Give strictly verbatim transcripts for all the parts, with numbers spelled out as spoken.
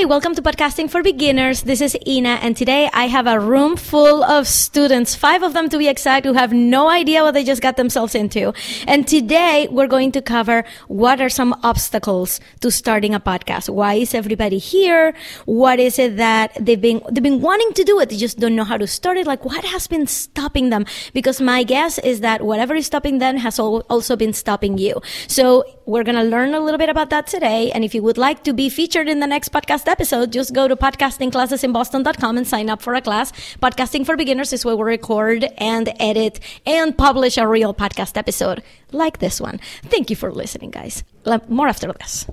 Hi, welcome to Podcasting for Beginners. This is Ina, and today I have a room full of students, five of them to be exact, who have no idea what they just got themselves into. And today we're going to cover what are some obstacles to starting a podcast. Why is everybody here? What is it that they've been they've been wanting to do it? They just don't know how to start it. Like, what has been stopping them? Because my guess is that whatever is stopping them has also been stopping you. So we're going to learn a little bit about that today. And if you would like to be featured in the next podcast episode, just go to podcasting classes in boston dot com and sign up for a class. Podcasting for Beginners is where we record and edit and publish a real podcast episode like this one. Thank you for listening, guys. More after this.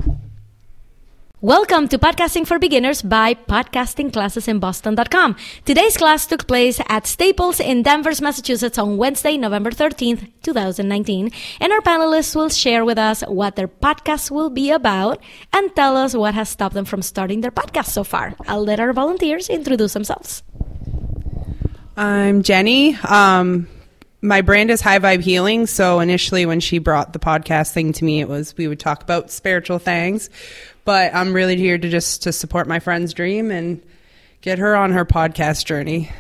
Welcome to Podcasting for Beginners by podcasting classes in boston dot com. Today's class took place at Staples in Danvers, Massachusetts on Wednesday, November thirteenth, twenty nineteen. And our panelists will share with us what their podcast will be about and tell us what has stopped them from starting their podcast so far. I'll let our volunteers introduce themselves. I'm Jenny. Um, my brand is High Vibe Healing. So initially when she brought the podcast thing to me, it was we would talk about spiritual things. But I'm really here to just to support my friend's dream and get her on her podcast journey.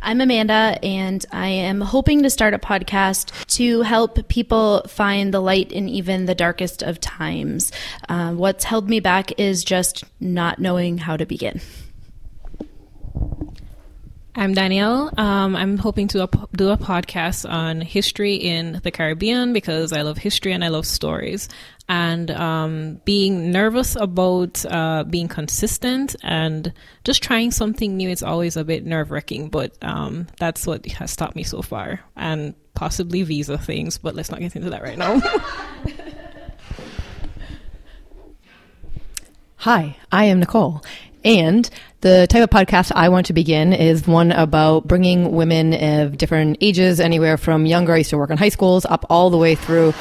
I'm Amanda, and I am hoping to start a podcast to help people find the light in even the darkest of times. Uh, what's held me back is just not knowing how to begin. I'm Danielle. Um, I'm hoping to up- do a podcast on history in the Caribbean because I love history and I love stories. And um, being nervous about uh, being consistent and just trying something new is always a bit nerve-wracking, but um, that's what has stopped me so far. And possibly visa things, but let's not get into that right now. Hi, I am Nicole. And the type of podcast I want to begin is one about bringing women of different ages, anywhere from younger, I used to work in high schools, up all the way through,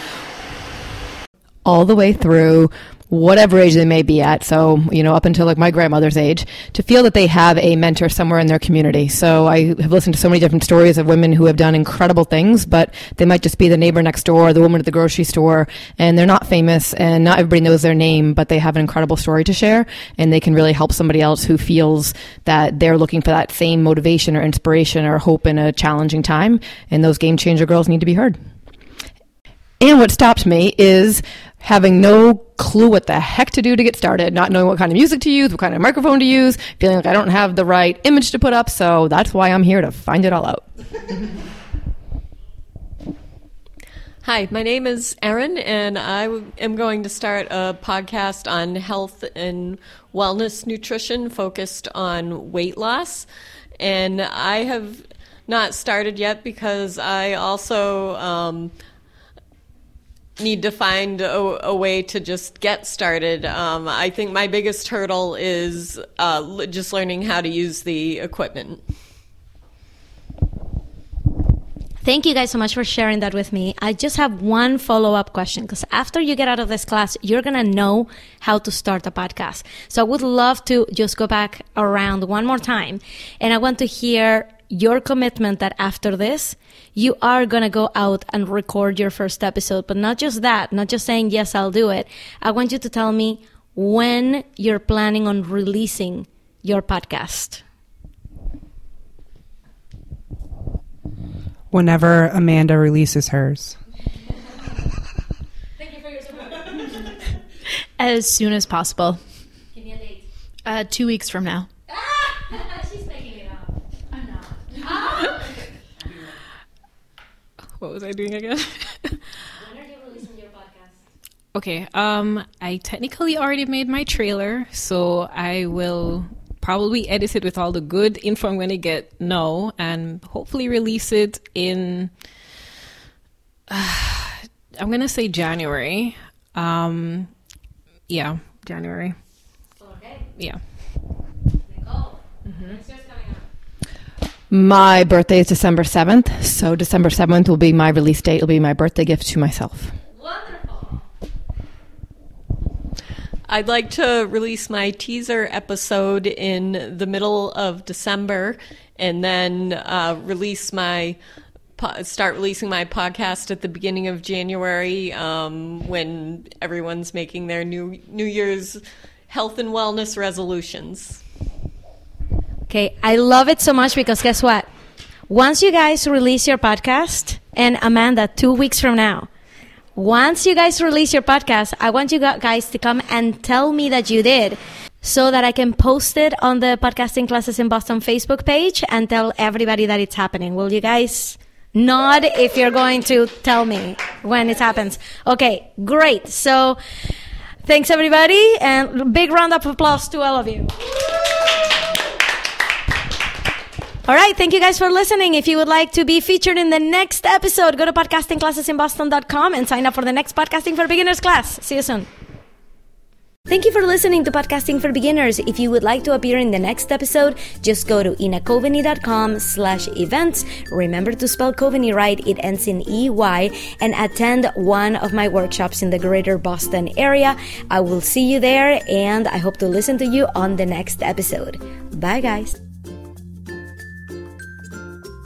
all the way through whatever age they may be at. So, you know, up until like my grandmother's age, to feel that they have a mentor somewhere in their community. So I have listened to so many different stories of women who have done incredible things, but they might just be the neighbor next door, the woman at the grocery store, and they're not famous and not everybody knows their name, but they have an incredible story to share and they can really help somebody else who feels that they're looking for that same motivation or inspiration or hope in a challenging time. And those game changer girls need to be heard. And what stopped me is having no clue what the heck to do to get started, not knowing what kind of music to use, what kind of microphone to use, feeling like I don't have the right image to put up. So that's why I'm here to find it all out. Hi, my name is Erin, and I am going to start a podcast on health and wellness nutrition focused on weight loss. And I have not started yet because I also... Um, need to find a, a way to just get started. Um, I think my biggest hurdle is uh, just learning how to use the equipment. Thank you guys so much for sharing that with me. I just have one follow-up question because after you get out of this class, you're going to know how to start a podcast. So I would love to just go back around one more time, and I want to hear your commitment that after this, you are going to go out and record your first episode. But not just that, not just saying, yes, I'll do it. I want you to tell me when you're planning on releasing your podcast. Whenever Amanda releases hers. Thank you for your support. As soon as possible. Give me a date. Uh, two weeks from now. What was I doing again? When are you releasing your podcast? Okay, um, I technically already made my trailer, so I will probably edit it with all the good info I'm going to get now and hopefully release it in, uh, I'm going to say January. Um, yeah, January. Okay. Yeah. Nicole, mm-hmm. What's yours coming up? My birthday is December seventh, so December seventh will be my release date. It'll be my birthday gift to myself. Wonderful. I'd like to release my teaser episode in the middle of December and then uh, release my start releasing my podcast at the beginning of January um, when everyone's making their new New Year's health and wellness resolutions. Okay, I love it so much because guess what? Once you guys release your podcast, and Amanda, two weeks from now, once you guys release your podcast, I want you guys to come and tell me that you did so that I can post it on the Podcasting Classes in Boston Facebook page and tell everybody that it's happening. Will you guys nod if you're going to tell me when it happens? Okay, great. So thanks, everybody, and big round of applause to all of you. All right. Thank you guys for listening. If you would like to be featured in the next episode, go to podcasting classes in boston dot com and sign up for the next Podcasting for Beginners class. See you soon. Thank you for listening to Podcasting for Beginners. If you would like to appear in the next episode, just go to inacoveni.com slash events. Remember to spell Coveni right. It ends in E Y. And attend one of my workshops in the greater Boston area. I will see you there, and I hope to listen to you on the next episode. Bye, guys.